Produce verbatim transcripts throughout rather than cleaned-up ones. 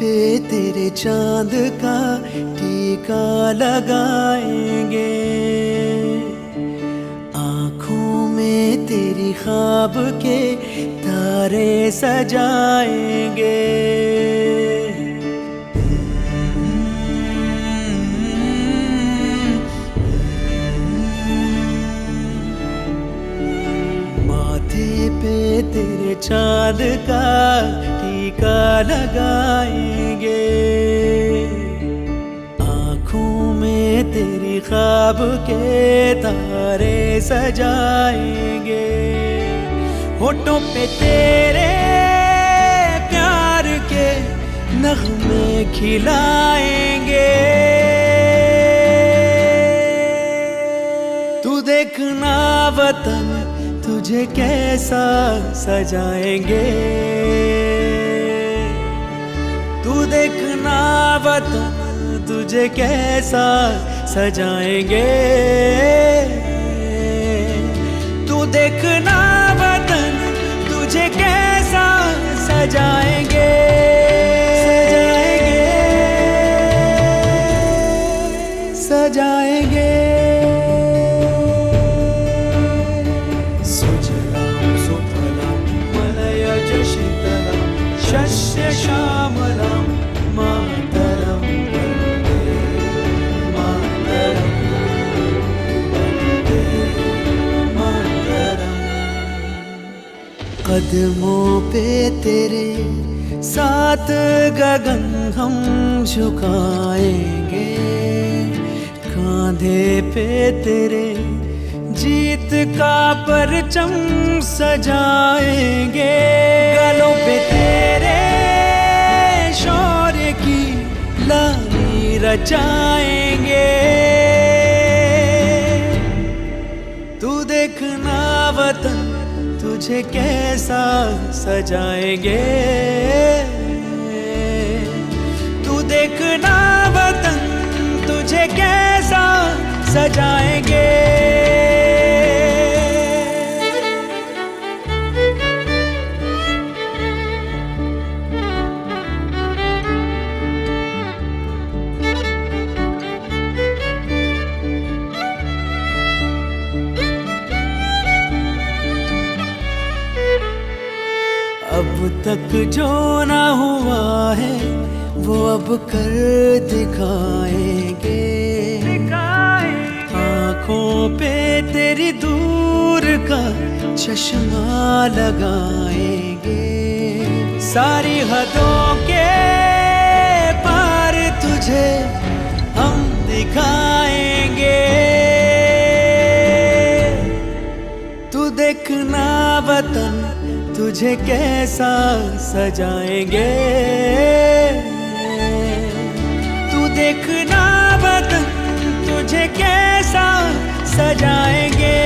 पे तेरे चांद का टीका लगाएंगे, आँखों में तेरी ख्वाब के तारे सजाएंगे। पे तेरे चाँद का टीका लगाएंगे, आँखों में तेरी ख्वाब के तारे सजाएंगे, होठों पे तेरे प्यार के नगमे खिलाएंगे। तू देखना वतन तुझे कैसा सजाएंगे, तू देखना वतन तुझे कैसा सजाएंगे, तू देखना वतन तुझे कैसा सजाएंगे। सजाएंगे सजाएंगे शस्य श्यामलं मातरं वन्दे मातरं वन्दे मातरं। कदमों पे तेरे साथ गगन हम झुकाएंगे, कांधे पे तेरे जीत का परचम सजाएंगे। गलों पे तेरे शौर्य की लाली रचाएंगे। तू देखना वतन तुझे कैसा सजाएंगे, तू देखना वतन तुझे कैसा सजाएंगे। अब तक जो ना हुआ है वो अब कर दिखाएंगे, आँखों पे तेरी दूर का चश्मा लगाएंगे। सारी हदों के पार तुझे हम दिखाएंगे। तू देखना वतन तुझे कैसा सजाएंगे, तू देखना वतन तुझे कैसा सजाएंगे।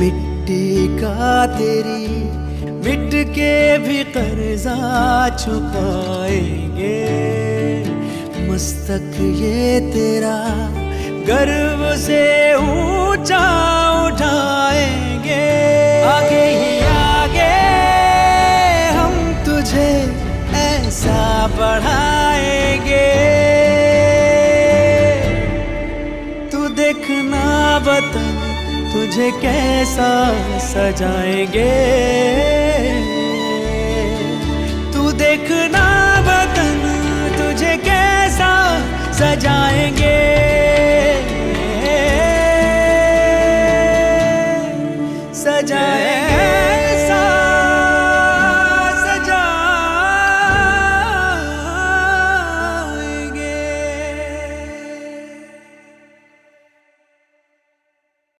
मिट्टी का तेरी मिट के भी कर्जा चुकाएंगे। मस्तक ये तेरा गर्व से ऊंचा उठाएंगे। आगे ही आगे हम तुझे ऐसा बढ़ाएंगे। तू देखना वतन तुझे कैसा सजाएंगे, तू देखना वतन तुझे कैसा सजाएंगे।